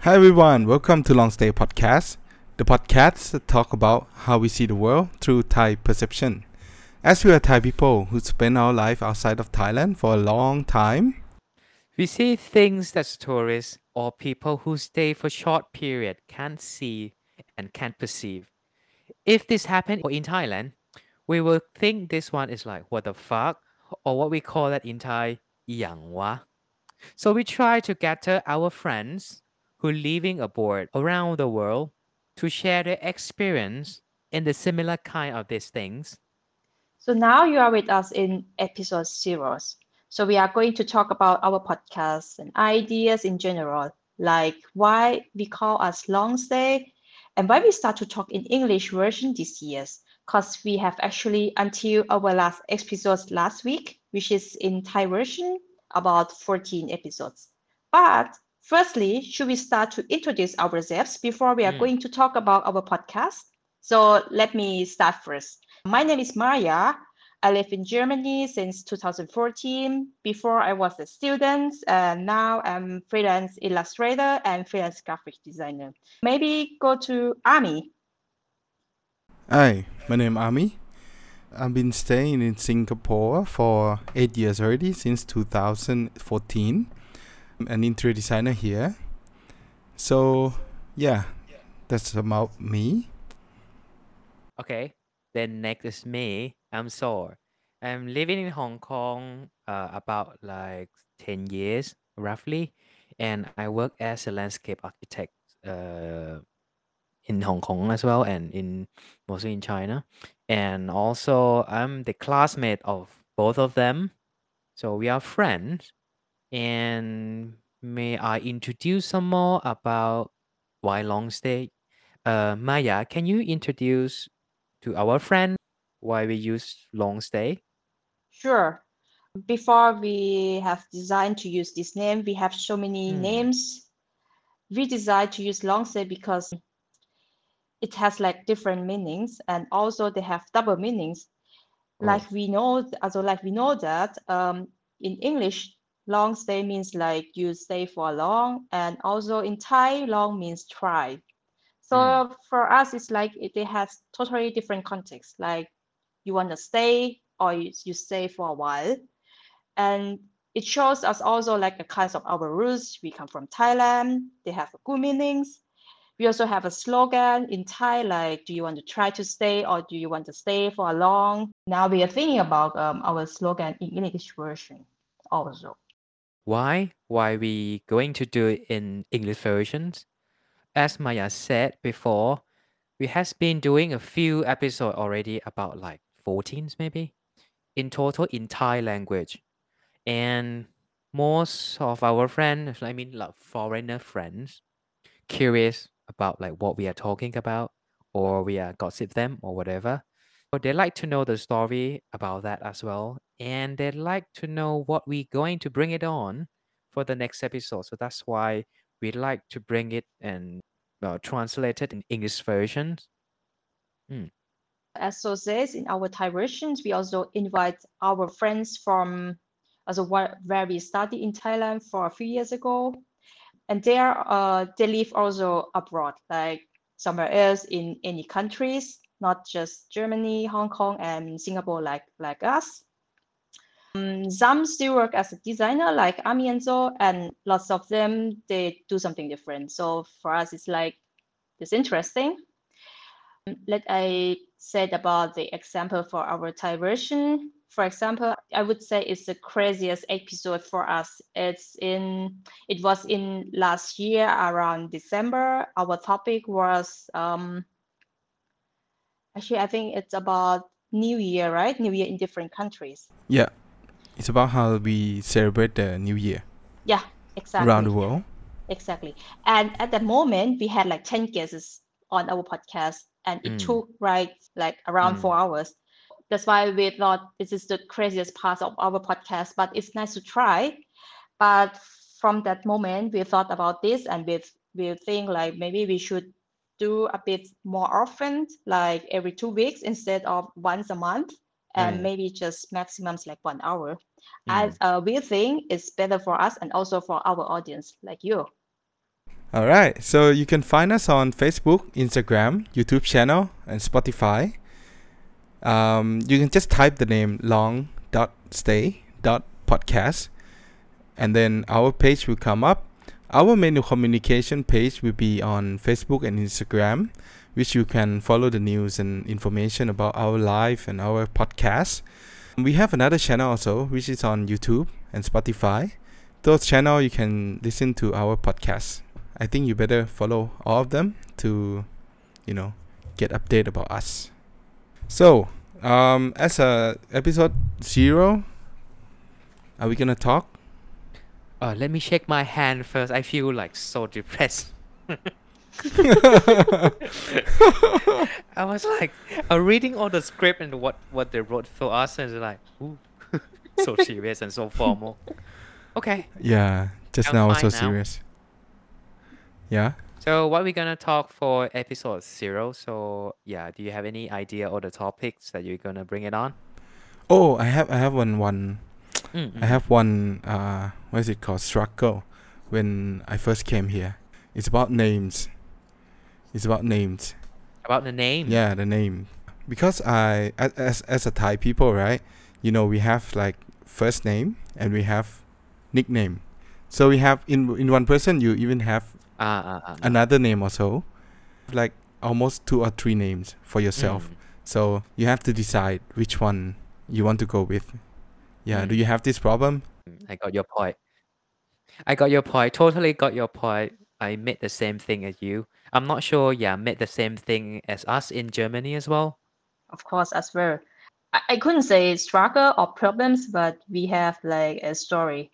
Hi everyone, welcome to Long Stay Podcast, the podcast that talk about how we see the world through Thai perception. As we are Thai people who spend our life outside of Thailand for a long time, we see things that tourists or people who stay for short period can't see and can't perceive. If this happened in Thailand, we will think this one is like, what the fuck? Or what we call that in Thai, Yang Wa. So we try to gather our friends who living abroad around the world to share their experience in the similar kind of these things. So now you are with us in episode 0. So we are going to talk about our podcasts and ideas in general, like why we call us Long Stay and why we start to talk in English version this year. Because we have actually until our last episode last week, which is in Thai version, about 14 episodes. But firstly, should we start to introduce ourselves before we are going to talk about our podcast? So let me start first. My name is Maya. I live in Germany since 2014. Before I was a student, and now I'm freelance illustrator and freelance graphic designer. Maybe go to Ami. Hi, my name is Ami. I've been staying in Singapore for 8 years already, since 2014. I'm an interior designer here. So, yeah, that's about me. Okay, then next is me. I'm Sor. I'm living in Hong Kong about like 10 years, roughly. And I work as a landscape architect in Hong Kong as well, and mostly in China. And also I'm the classmate of both of them. So we are friends. And may I introduce some more about why Long Stay? Maya, can you introduce to our friend why we use Long Stay? Sure. Before we have designed to use this name, we have so many names. We decided to use Long Stay because it has like different meanings, and also they have double meanings. Like we know, that in English, long stay means like you stay for long, and also in Thai, long means try. So for us, it's like it has totally different context. Like you want to stay or you stay for a while, and it shows us also like a kind of our roots. We come from Thailand. They have good meanings. We also have a slogan in Thai, like, do you want to try to stay or do you want to stay for a long? Now we are thinking about our slogan in English version also. Why we going to do it in English versions? As Maya said before, we has been doing a few episodes already, about like 14 maybe, in total in Thai language. And most of our friends, I mean like foreigner friends, curious about like what we are talking about, or we are gossip them or whatever. But they like to know the story about that as well, and they like to know what we going to bring it on for the next episode. So that's why we like to bring it and translate it in English versions. As so says, in our Thai versions, we also invite our friends from where we studied in Thailand for a few years ago. And they live also abroad, like somewhere else in any countries, not just Germany, Hong Kong, and Singapore, like us. Some still work as a designer, like Ami and Sor, and lots of them, they do something different. So for us, it's like, it's interesting. Let I say about the example for our Thai version. For example, I would say it's the craziest episode for us. It was in last year around December. Our topic was actually I think it's about New Year, right? New Year in different countries. Yeah, it's about how we celebrate the New Year. Yeah, exactly. Around the world. Exactly, and at that moment we had like 10 guests on our podcast, and it took around 4 hours. That's why we thought this is the craziest part of our podcast, but it's nice to try. But from that moment, we thought about this, and we think like maybe we should do a bit more often, like every 2 weeks instead of once a month. and maybe just maximum like 1 hour. We think it's better for us and also for our audience like you. All right. So you can find us on Facebook, Instagram, YouTube channel, and Spotify. You can just type the name long.stay.podcast and then our page will come up. Our menu communication page will be on Facebook and Instagram, which you can follow the news and information about our live and our podcast. We have another channel also, which is on YouTube and Spotify. Those channels, you can listen to our podcast. I think you better follow all of them to, you know, get update about us. So, as episode 0, are we going to talk? Let me shake my hand first. I feel like so depressed. I was like, reading all the script and what they wrote for us, and like, ooh, so serious and so formal. Okay. Yeah, just now was so serious. Yeah. So what we're gonna talk for episode 0? So yeah, do you have any idea or the topics that you're gonna bring it on? Oh, I have one. Mm-hmm. I have one. What is it called? Struggle. When I first came here, it's about names. About the name. Yeah, the name. Because I, as a Thai people, right? You know, we have like first name and we have nickname. So we have in one person, you even have another name also, like almost 2 or 3 names for yourself. So you have to decide which one you want to go with. Yeah. Do you have this problem? I got your point. Totally got your point. I made the same thing as you. I'm not sure. Yeah, made the same thing as us in Germany as well. Of course, as well. I couldn't say struggle or problems, but we have like a story.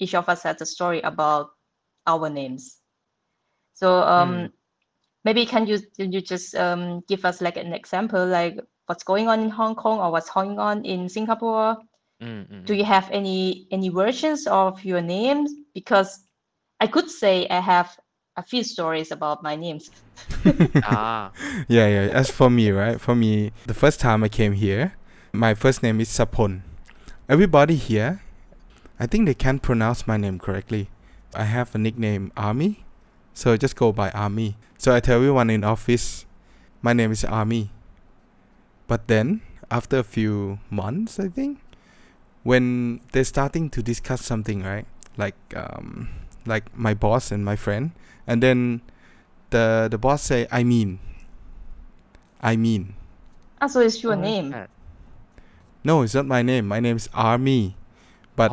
Each of us has a story about our names. So maybe can you just give us like an example, like what's going on in Hong Kong or what's going on in Singapore? Mm-hmm. Do you have any versions of your names? Because I could say I have a few stories about my names. Yeah. As for me, right? For me, the first time I came here, my first name is Sapon. Everybody here, I think they can't pronounce my name correctly. I have a nickname, Army. So I just go by Ami. So I tell everyone in office, my name is Ami. But then, after a few months, I think, when they're starting to discuss something, right? Like my boss and my friend. And then the boss say, I mean. Ah, so it's your name. No, it's not my name. My name is Army. But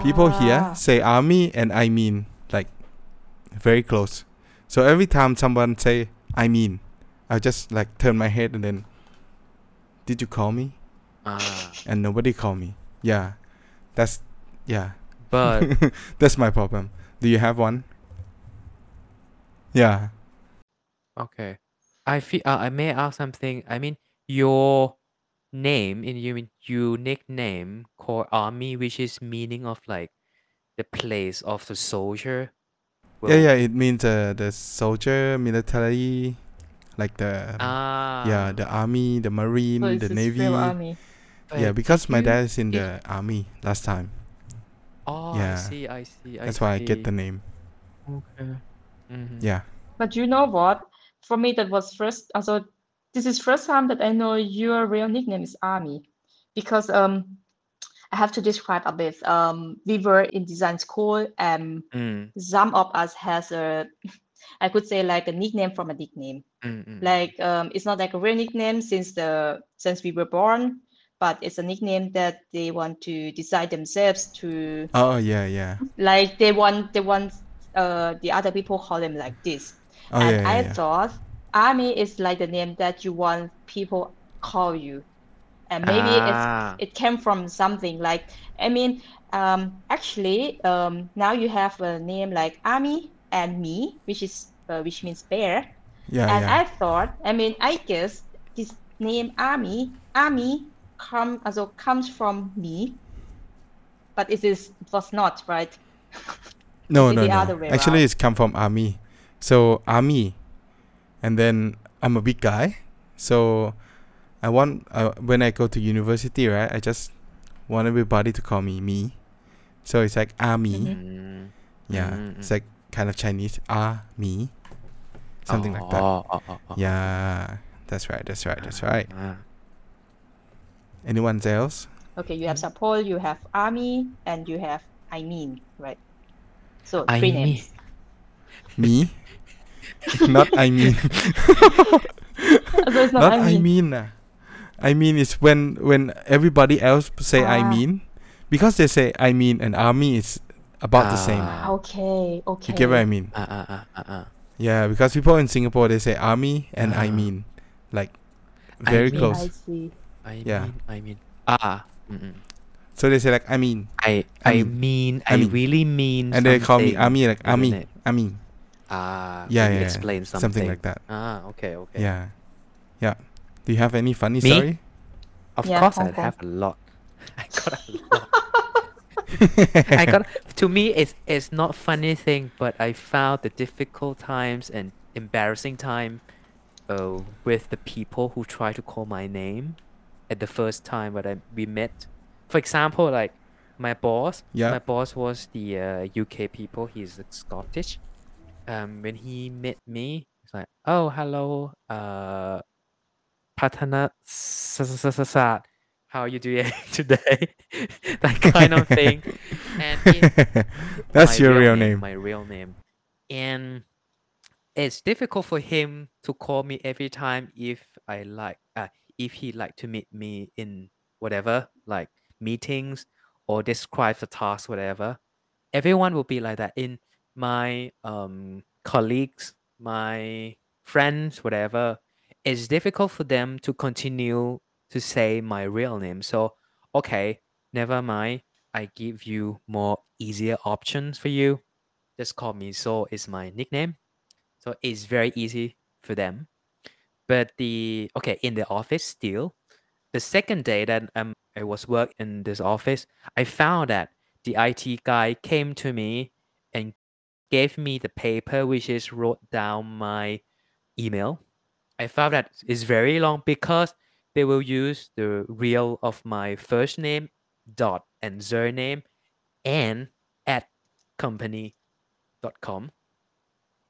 people here say Army and I mean. Very close. So every time someone say, I mean, I just like turn my head and then, did you call me? And nobody call me. Yeah. But that's my problem. Do you have one? Yeah. Okay. I feel, I may ask something. I mean, your name in your unique name called Army, which is meaning of like the place of the soldier. Well, it means the soldier, military, like the army, the marine, so the navy. Army. Yeah, because my dad is in the army last time. Oh, yeah. I see. That's why I get the name. Okay. Mm-hmm. Yeah. But you know what? For me, that was first. Also, this is first time that I know your real nickname is Army, because I have to describe a bit. We were in design school, and some of us has I could say like a nickname from a nickname. Mm-hmm. Like it's not like a real nickname since we were born, but it's a nickname that they want to decide themselves to. Oh yeah. Like they want the other people call them like this. Oh, and I thought Ami is like the name that you want people call you. And maybe it came from something like, I mean, now you have a name like Ami and me, which means bear. Yeah. And I thought, I guess this name Ami comes from me, but it was not, right? No. Other way actually, around. It's come from Ami. So Ami, and then I'm a big guy, so. I want when I go to university, right? I just want everybody to call me me. So it's like Ami. Mm-hmm. Yeah, mm-hmm. It's like kind of Chinese Army, something like that. Yeah, that's right. Anyone else? Okay, you have Sapon, you have Army, and you have I mean, right? So three names. Me? Not I mean. So it's not I mean. I mean is when everybody else say I mean, because they say I mean and Army is about the same. Okay. You get what I mean? Yeah, because people in Singapore, they say Army and I mean, like very close. I see. I mean. Mm-hmm. So they say like I mean. I mean. Really mean. And they call me Ami, like Ami. Yeah. Explain something like that. Okay. Yeah. Do you have any funny story? Of course, I have a lot. To me, it's not funny thing, but I found the difficult times and embarrassing time with the people who try to call my name at the first time when we met. For example, like my boss. Yeah. My boss was the UK people. He's Scottish. When he met me, it's like, oh, hello, Patana, how are you doing today? That kind of thing. And that's your real name. My real name. And it's difficult for him to call me every time if he like to meet me in whatever, like meetings or describe the task, whatever. Everyone will be like that. In my colleagues, my friends, whatever, it's difficult for them to continue to say my real name. So, okay, never mind. I give you more easier options for you. Just call me Sor is my nickname. So it's very easy for them. But in the office still, the second day that I was work in this office, I found that the IT guy came to me and gave me the paper which is wrote down my email. I found that it's very long because they will use the real of my first name dot and surname and @company.com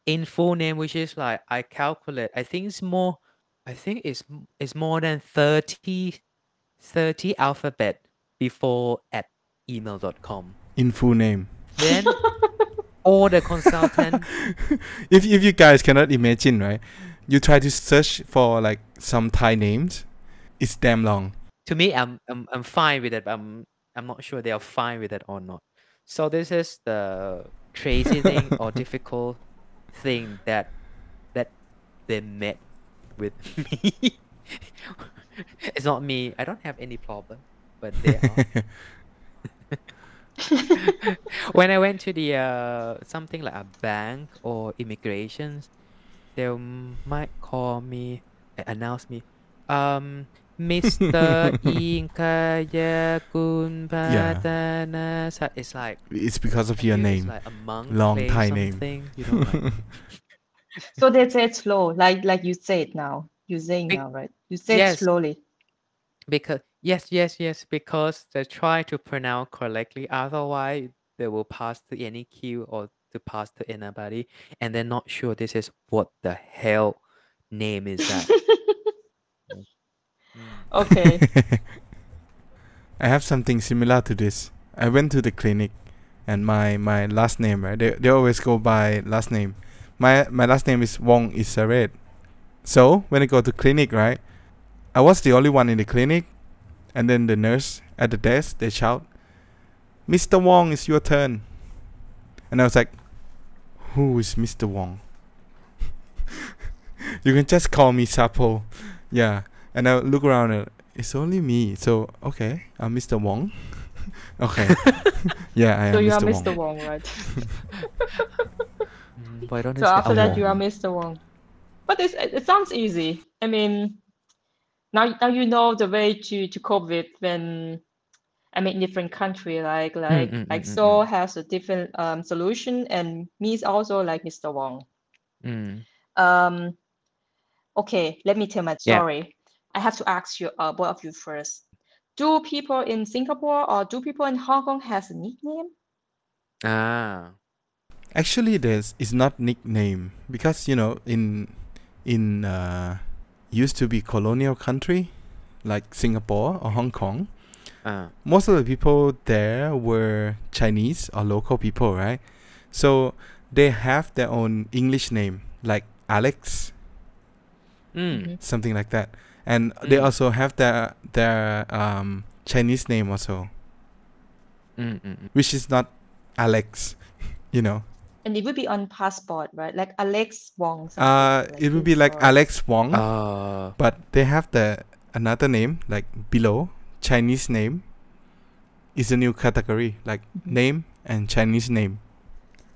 in full name, which is like I calculate. I think it's more than 30 alphabet before @email.com in full name. Then all the consultant. If you guys cannot imagine, right? You try to search for like some Thai names. It's damn long. To me, I'm fine with it. But I'm not sure they are fine with it or not. So this is the crazy thing or difficult thing that they met with me. It's not me. I don't have any problem, but they are. When I went to the something like a bank or immigrations, they might call me, announce me, Mr. Inkaya Kunpatana. Yeah. It's like it's because of your name, like a monk, long Thai name. You know, like. So they say it slow, like you say it now. You're saying now, right? You say it slowly. Because yes, because they try to pronounce correctly. Otherwise, they will pass to any queue or to pass to anybody, and they're not sure this is what the hell name is that. Okay. I have something similar to this. I went to the clinic, and my last name, right? They always go by last name. My last name is Wongsiriset. So when I go to clinic, right, I was the only one in the clinic, and then the nurse at the desk, they shout, "Mr. Wong, it's your turn." And I was like, who is Mr. Wong? You can just call me Sapo. Yeah. And I look around and it's only me. So, okay, I'm Mr. Wong. Okay. Yeah, I am Mr. Wong. So you are Mr. Wong, right? Why don't so after that, Wong? You are Mr. Wong. But it sounds easy. I mean, now you know the way to cope with when... I mean, different country like Seoul has a different solution, and me is also like Mr. Wong. Okay, let me tell my story. I have to ask you, both of you first. Do people in Singapore or do people in Hong Kong has a nickname? Actually, this is not nickname because, you know, in used to be colonial country like Singapore or Hong Kong, most of the people there were Chinese or local people, right? So they have their own English name like Alex, something like that. And they also have their Chinese name also, which is not Alex, you know. And it would be on passport, right? Like Alex Wong. Like it would be like Alex Wong, but they have another name like below. Chinese name is a new category, like name and Chinese name.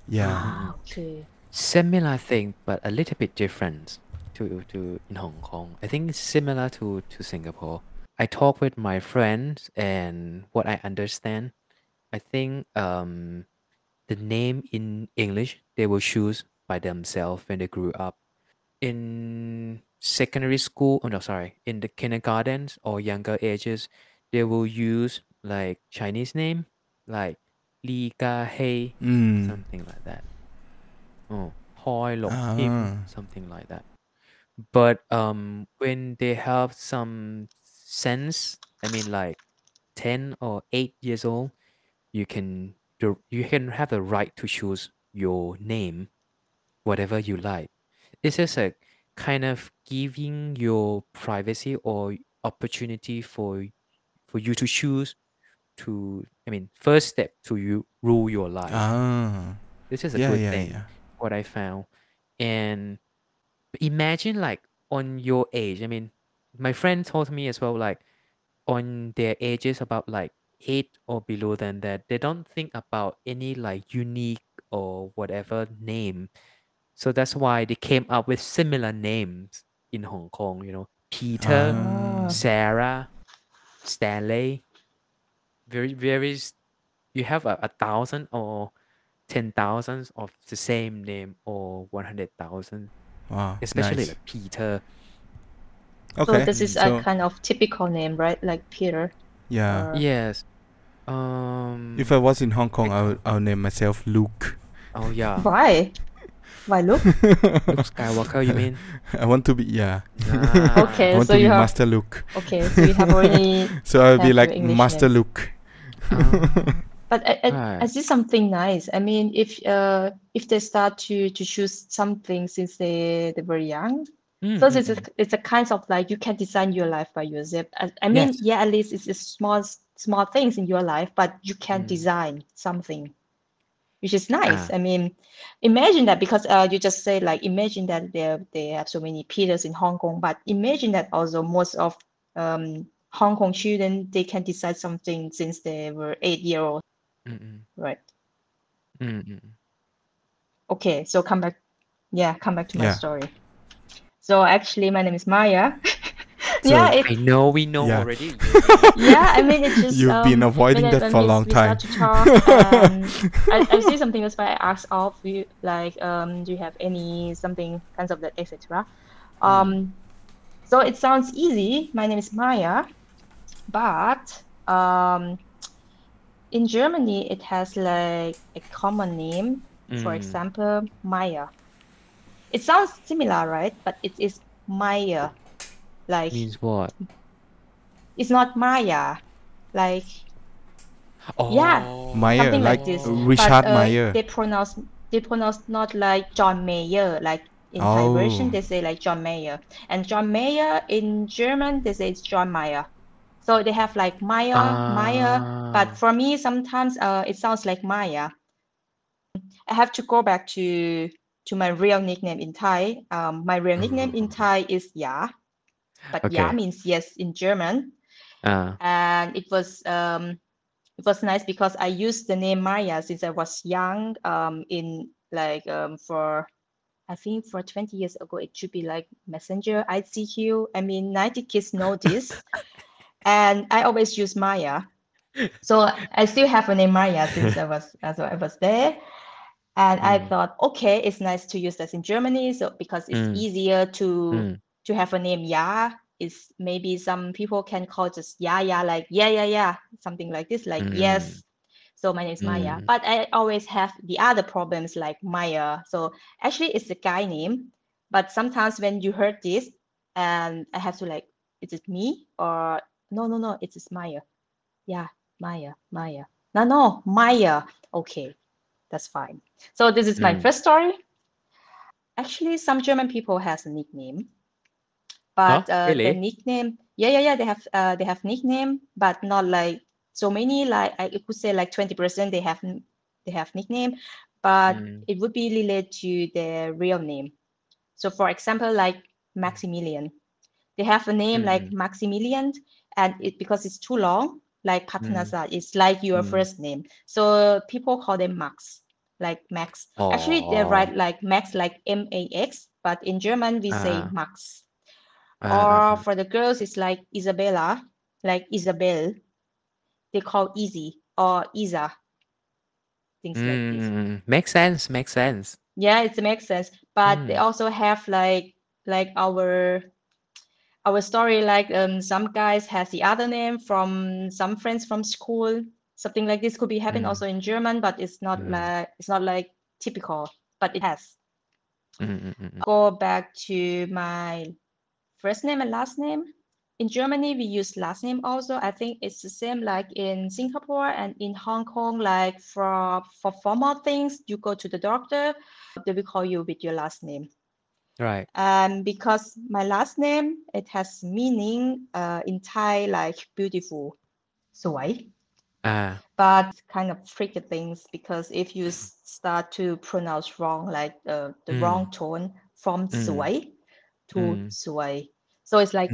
Yeah. Ah, okay. Similar thing, but a little bit different. To in Hong Kong, I think it's similar to Singapore. I talk with my friends, and what I understand, I think the name in English they will choose by themselves when they grew up. In secondary school, in the kindergartens or younger ages, they will use like Chinese name like Li Ga Hei, something like that. Oh, Hoi Long Him, something like that. But when they have some sense, I mean, like 10 or 8 years old, you can have the right to choose your name, whatever you like. It's just a kind of giving your privacy or opportunity for you to choose first step to you rule your life. This is a good thing, what I found. And imagine like on your age, I mean, my friend told me as well, like on their ages about like 8 or below than that, they don't think about any like unique or whatever name. So that's why they came up with similar names in Hong Kong, you know, Peter, Sarah, Stanley. Very, very, you have 1,000 or 10,000 of the same name or 100,000. Wow, especially nice. Like Peter. Okay. So this is a kind of typical name, right? Like Peter. Yeah. Yes. If I was in Hong Kong, I would name myself Luke. Oh yeah. Why? Why Luke? Luke Skywalker, you mean? I want to be okay. I want to be Master Luke. Okay, so you have already. So I would be like Master name. Luke. But I see something nice. I mean, if they start to choose something since they were young, so it's a kind of like you can design your life by yourself. I mean, at least it's small things in your life, but you can design something, which is nice. I mean, imagine that because you just say like imagine that they have so many Peters in Hong Kong, but imagine that also most of Hong Kong children they can decide something since they were 8 years old. Right. Okay, so come back to my story. So actually my name is Maya. We know already. I mean it's just you've been avoiding that for a long time. I see something, that's why I asked all of you like do you have any something kinds of that, etc. So it sounds easy, my name is Maya, but in Germany, it has like a common name, for example, Maya. It sounds similar, right? But it is Maya. Like, means what? It's not Maya. Like, Maya, something like this. Richard Maya. They pronounce not like John Mayer. Like in Thai version, they say like John Mayer. And John Mayer in German, they say it's John Maya. So they have like Maya, Maya, but for me sometimes it sounds like Maya. I have to go back to my real nickname in Thai. My real nickname in Thai is Ya, but Ya means yes in German. And it was nice because I used the name Maya since I was young. I think for 20 years ago it should be like Messenger, ICQ. I mean 90 kids know this. And I always use Maya, so I still have a name Maya since I was there, and I thought, okay, it's nice to use this in Germany, so because it's easier to have a name Ya is maybe some people can call just yeah, like yeah, something like this, like yes. So my name is Maya, but I always have the other problems like Maya. So actually it's a guy name, but sometimes when you heard this, and I have to like, is it me or no, it's Maya. Yeah, Maya. No, Maya. Okay, that's fine. So this is my first story. Actually, some German people has a nickname, but really? The nickname, they have nickname, but not like so many. Like I could say like 20% they have nickname, but it would be related to their real name. So for example, like Maximilian, they have a name like Maximilian, and it because it's too long, like Patana, it's like your first name. So people call them Max. Like Max. Oh. Actually, they write like Max, like M-A-X, but in German, we say Max. Or for the girls, it's like Isabella, like Isabel. They call Easy or Isa. Things like this. Makes sense. Yeah, it makes sense. But they also have like our story, like some guys has the other name from some friends from school. Something like this could be happening also in German, but it's not like typical, but it has. Go back to my first name and last name. In Germany, we use last name also. I think it's the same like in Singapore and in Hong Kong, like for formal things, you go to the doctor, they will call you with your last name. Right. Because my last name, it has meaning in Thai, like beautiful. So why? But kind of tricky things, because if you start to pronounce wrong, like the wrong tone from Tsue to Tsue, so it's like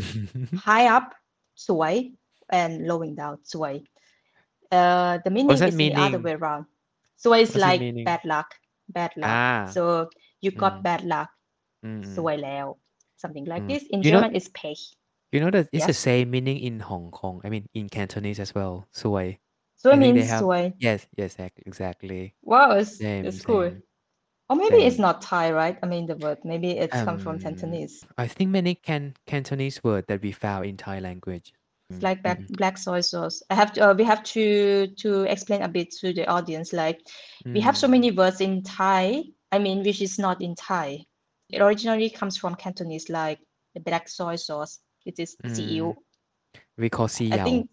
high up Tsue and lowing down Tsue. The meaning is the other way around. So it's like bad luck. So you got bad luck, Tsue leo, something like this. In German, it's pech. You know that it's the same meaning in Hong Kong. I mean, in Cantonese as well, Tsue. So it means Tsue. Yes, exactly. Wow, it's cool. Or maybe it's not Thai, right? I mean, the word. Maybe it's come from Cantonese. I think many Cantonese words that we found in Thai language. It's like black soy sauce. I have to, we have to explain a bit to the audience. Like, we have so many words in Thai, I mean, which is not in Thai. It originally comes from Cantonese, like the black soy sauce. It is CU. We call CU. I think,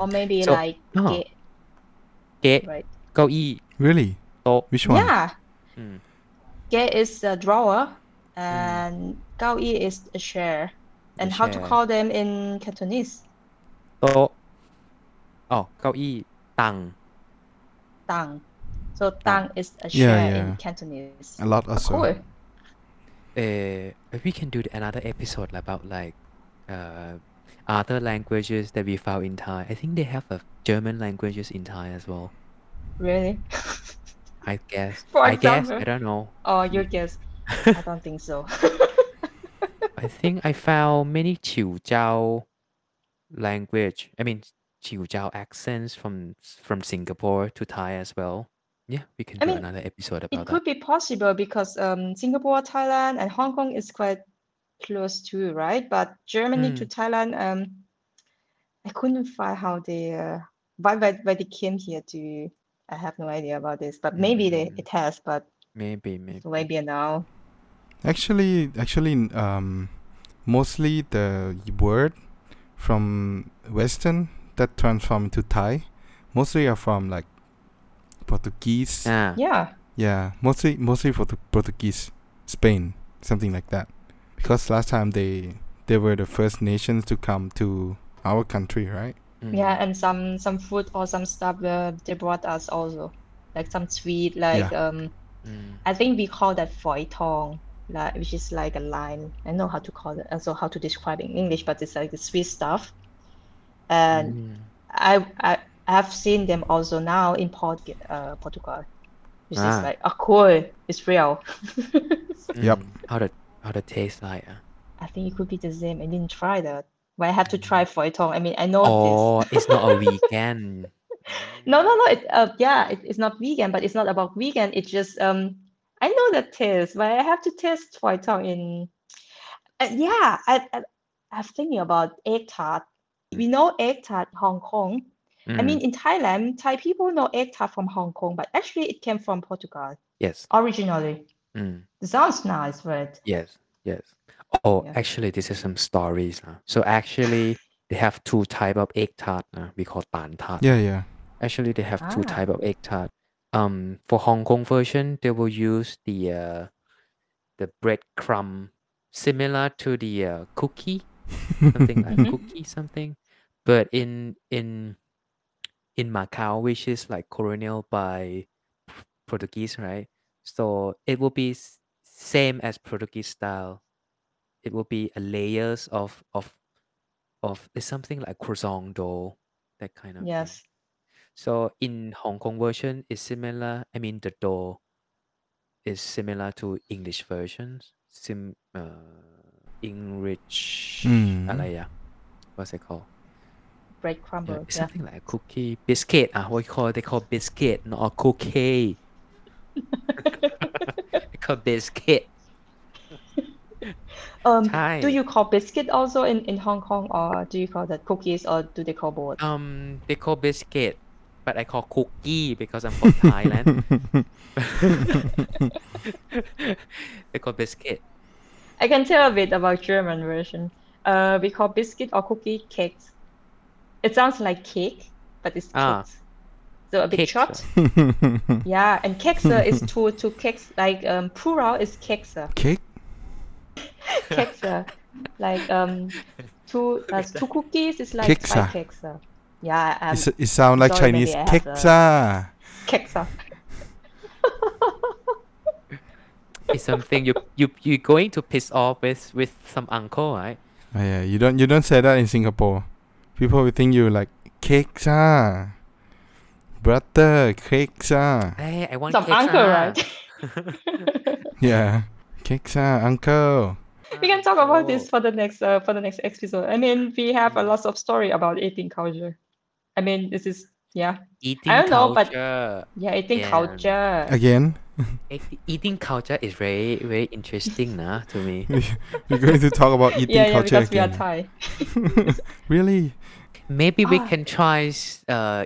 or maybe so, like ge, right? Go eat. Really? Oh, which one? Yeah. Ge is a drawer, and gao yi is a share. And how to call them in Cantonese? Gao yi tang. Tang. So tang is a share in Cantonese. A lot also. Cool. We can do another episode about like other languages that we found in Thai. I think they have German languages in Thai as well. Really? I guess. I don't know. Oh, your guess. I don't think so. I think I found many Chiu Jiao language. I mean, Chiu Jiao accents from Singapore to Thai as well. Yeah, we can do another episode about that. It could be possible because Singapore, Thailand, and Hong Kong is quite close to, right? But Germany to Thailand, I couldn't find how they why they came here to. I have no idea about this, but maybe it has, but maybe now. Actually, mostly the word from Western that transform into Thai, mostly are from like Portuguese. Yeah. Mostly for Portuguese, Spain, something like that. Because last time they were the first nations to come to our country, right? Yeah, and some food or some stuff they brought us also, like some sweet, like I think we call that foi thong, like, which is like a lime. I know how to call it, and so how to describe in English, but it's like the sweet stuff. And I have seen them also now in Portugal, which is like cool, it's real. Yep. How the taste like? I think it could be the same. I didn't try that. But I have to try foi thong. I mean, I know this. It's not a vegan. No. It's not vegan, but it's not about vegan. It's just I know the taste, but I have to taste foi thong in. I was thinking about egg tart. We know egg tart Hong Kong. I mean, in Thailand, Thai people know egg tart from Hong Kong, but actually it came from Portugal. Yes. Originally. It sounds nice, right? Yes. Oh, yeah. Actually, this is some stories. So actually, they have two type of egg tart. We call tan tart. Yeah. Actually, they have two type of egg tart. For Hong Kong version, they will use the bread crumb similar to the cookie, something like cookie something. But in Macau, which is like colonial by Portuguese, right? So it will be same as Portuguese style. It will be a layers of it's something like croissant dough, that kind of thing. So in Hong Kong version is similar. I mean, the dough is similar to English versions. English, what's it called? Bread crumble. Yeah, it's something like a cookie, biscuit. They call biscuit, not a cookie. They call biscuit. Do you call biscuit also in Hong Kong, or do you call that cookies, or do they call both? They call biscuit. But I call cookie because I'm from Thailand. They call biscuit. I can tell a bit about German version. We call biscuit or cookie cakes. It sounds like cake, but it's cakes. So a bit cakes, short. Yeah, and kekse is to cakes. Like plural is kekse. Cake? Kekse. Like two cookies is like kekse. Kekse. Yeah, it sounds like Chinese keksa. Keksa. It's something you're going to piss off with some uncle, right? Oh, yeah, you don't say that in Singapore. People will think you like keksa, brother keksa. Hey, I want some keksa. Uncle, right? Yeah, keksa uncle. We can talk about this for the next episode. I mean, we have a lot of story about eating culture. I mean, this is eating I don't know, culture. But eating culture again. Eating culture is very very interesting, to me. We're going to talk about eating culture because again. We are Thai. Really? Maybe we can try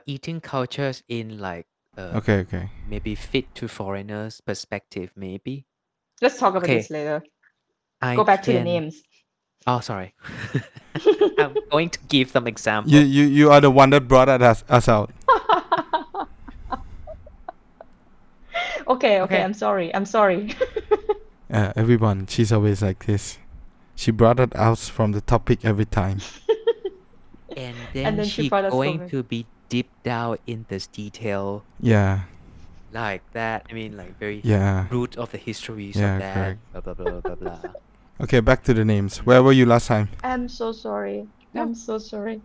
eating cultures in like okay. Maybe fit to foreigners' perspective. Maybe let's talk about this later. Go back to the names. Oh, sorry. I'm going to give some examples. You are the one that brought us out. Okay. I'm sorry. Everyone, she's always like this. She brought us out from the topic every time. and then she's going to be deep down in this detail. Yeah. Like that. I mean, like very root of the histories of that. Correct. Blah, blah, blah, blah, blah. Okay, back to the names. Where were you last time? I'm so sorry. No. I'm so sorry.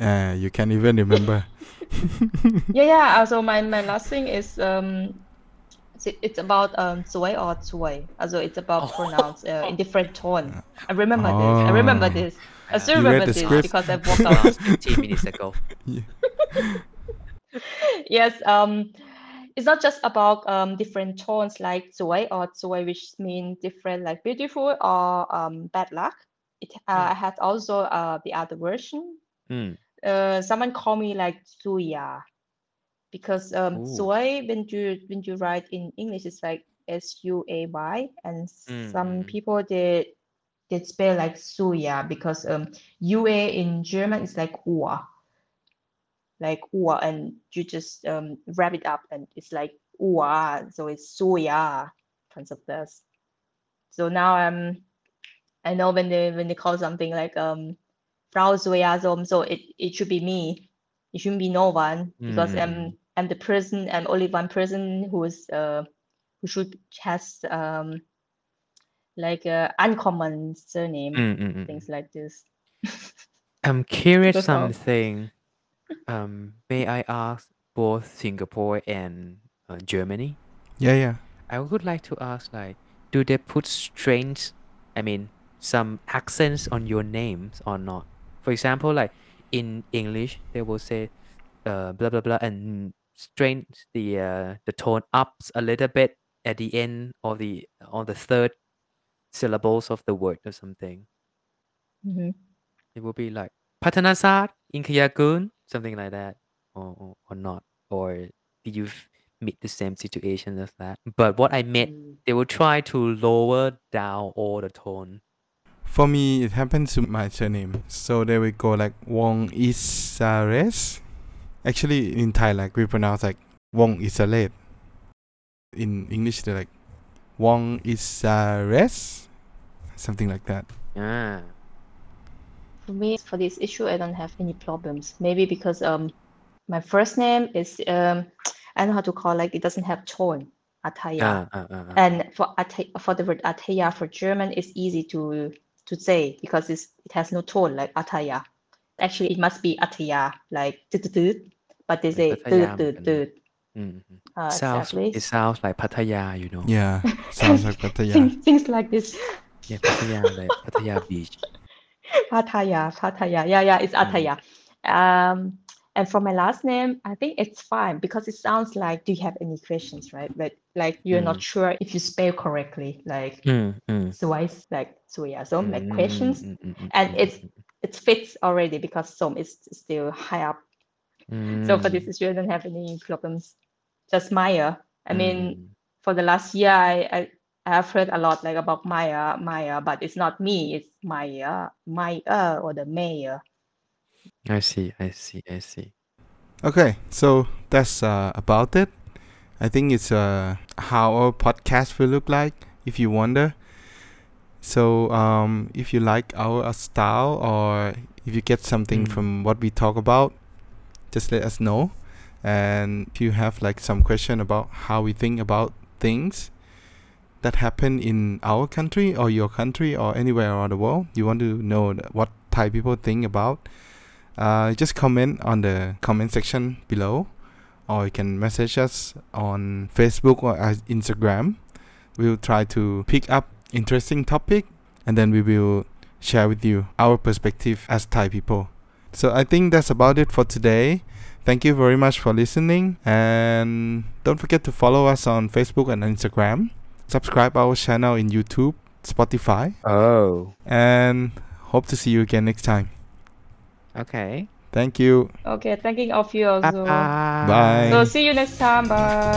You can't even remember. Yeah. Also, my last thing is it's about Tsue or Tsue. Also, it's about pronouns in different tone. I remember this. I still remember this because I walked around 15 minutes ago. Yes. It's not just about different tones like Tsue or Tsue, which mean different, like beautiful or bad luck. I had also the other version. Someone called me like Tsuya, because Tsue, when you write in English, it's like Suay, and some people they spell like Tsuya because Ua in German is like Ua. Like Uwa, and you just wrap it up and it's like Uwa, so it's Suya, kinds of this. So now I know when they call something like Frau Suya, so it should be me. It shouldn't be no one, because I'm the person, I'm only one person who is who should has like a uncommon surname, things like this. I'm curious something. May I ask both Singapore and Germany? Yeah. I would like to ask, like, do they put strange, I mean, some accents on your names or not? For example, like in English, they will say, blah blah blah, and strain the tone ups a little bit at the end or the third syllables of the word or something. Mm-hmm. It will be like Patana Sar, Inkaya Kun, something like that, or not. Or you've met the same situation as that. But what I meant, they will try to lower down all the tone. For me, it happens to my surname. So they will go like Wongsiriset. Actually, in Thai, like we pronounce like Wongsiriset. In English, they're like Wongsiriset, something like that. Ah. For me, for this issue, I don't have any problems. Maybe because my first name is I don't know how to call, like it doesn't have tone. Ataya. And for the word Ataya for German, it's easy to say because it has no tone like Ataya. Actually, it must be Ataya, like but they say it sounds like Pattaya, you know. Yeah, sounds like Pattaya. Things like this. Yeah, Pattaya, like Pattaya Beach. Pattaya. Yeah, it's Ataya. And for my last name, I think it's fine because it sounds like, do you have any questions, right? But like you're not sure if you spell correctly, like Tsue, like Tsuya Som, like questions. And it fits already because Som is still high up. So for this issue, I don't have any problems. Just Maya. I mean, for the last year, I have heard a lot like about Maya, but it's not me. It's Maya, or the mayor. I see. Okay, so that's about it. I think it's how our podcast will look like, if you wonder. So if you like our style or if you get something from what we talk about, just let us know. And if you have like some question about how we think about things that happen in our country or your country or anywhere around the world, you want to know what Thai people think about, just comment on the comment section below, or you can message us on Facebook or Instagram. We'll try to pick up interesting topic and then we will share with you our perspective as Thai people. So I think that's about it for today. Thank you very much for listening, and don't forget to follow us on Facebook and Instagram. Subscribe our channel in YouTube, Spotify. Oh. And hope to see you again next time. Okay. Thank you. Okay, thanking of you also. Bye. So see you next time. Bye.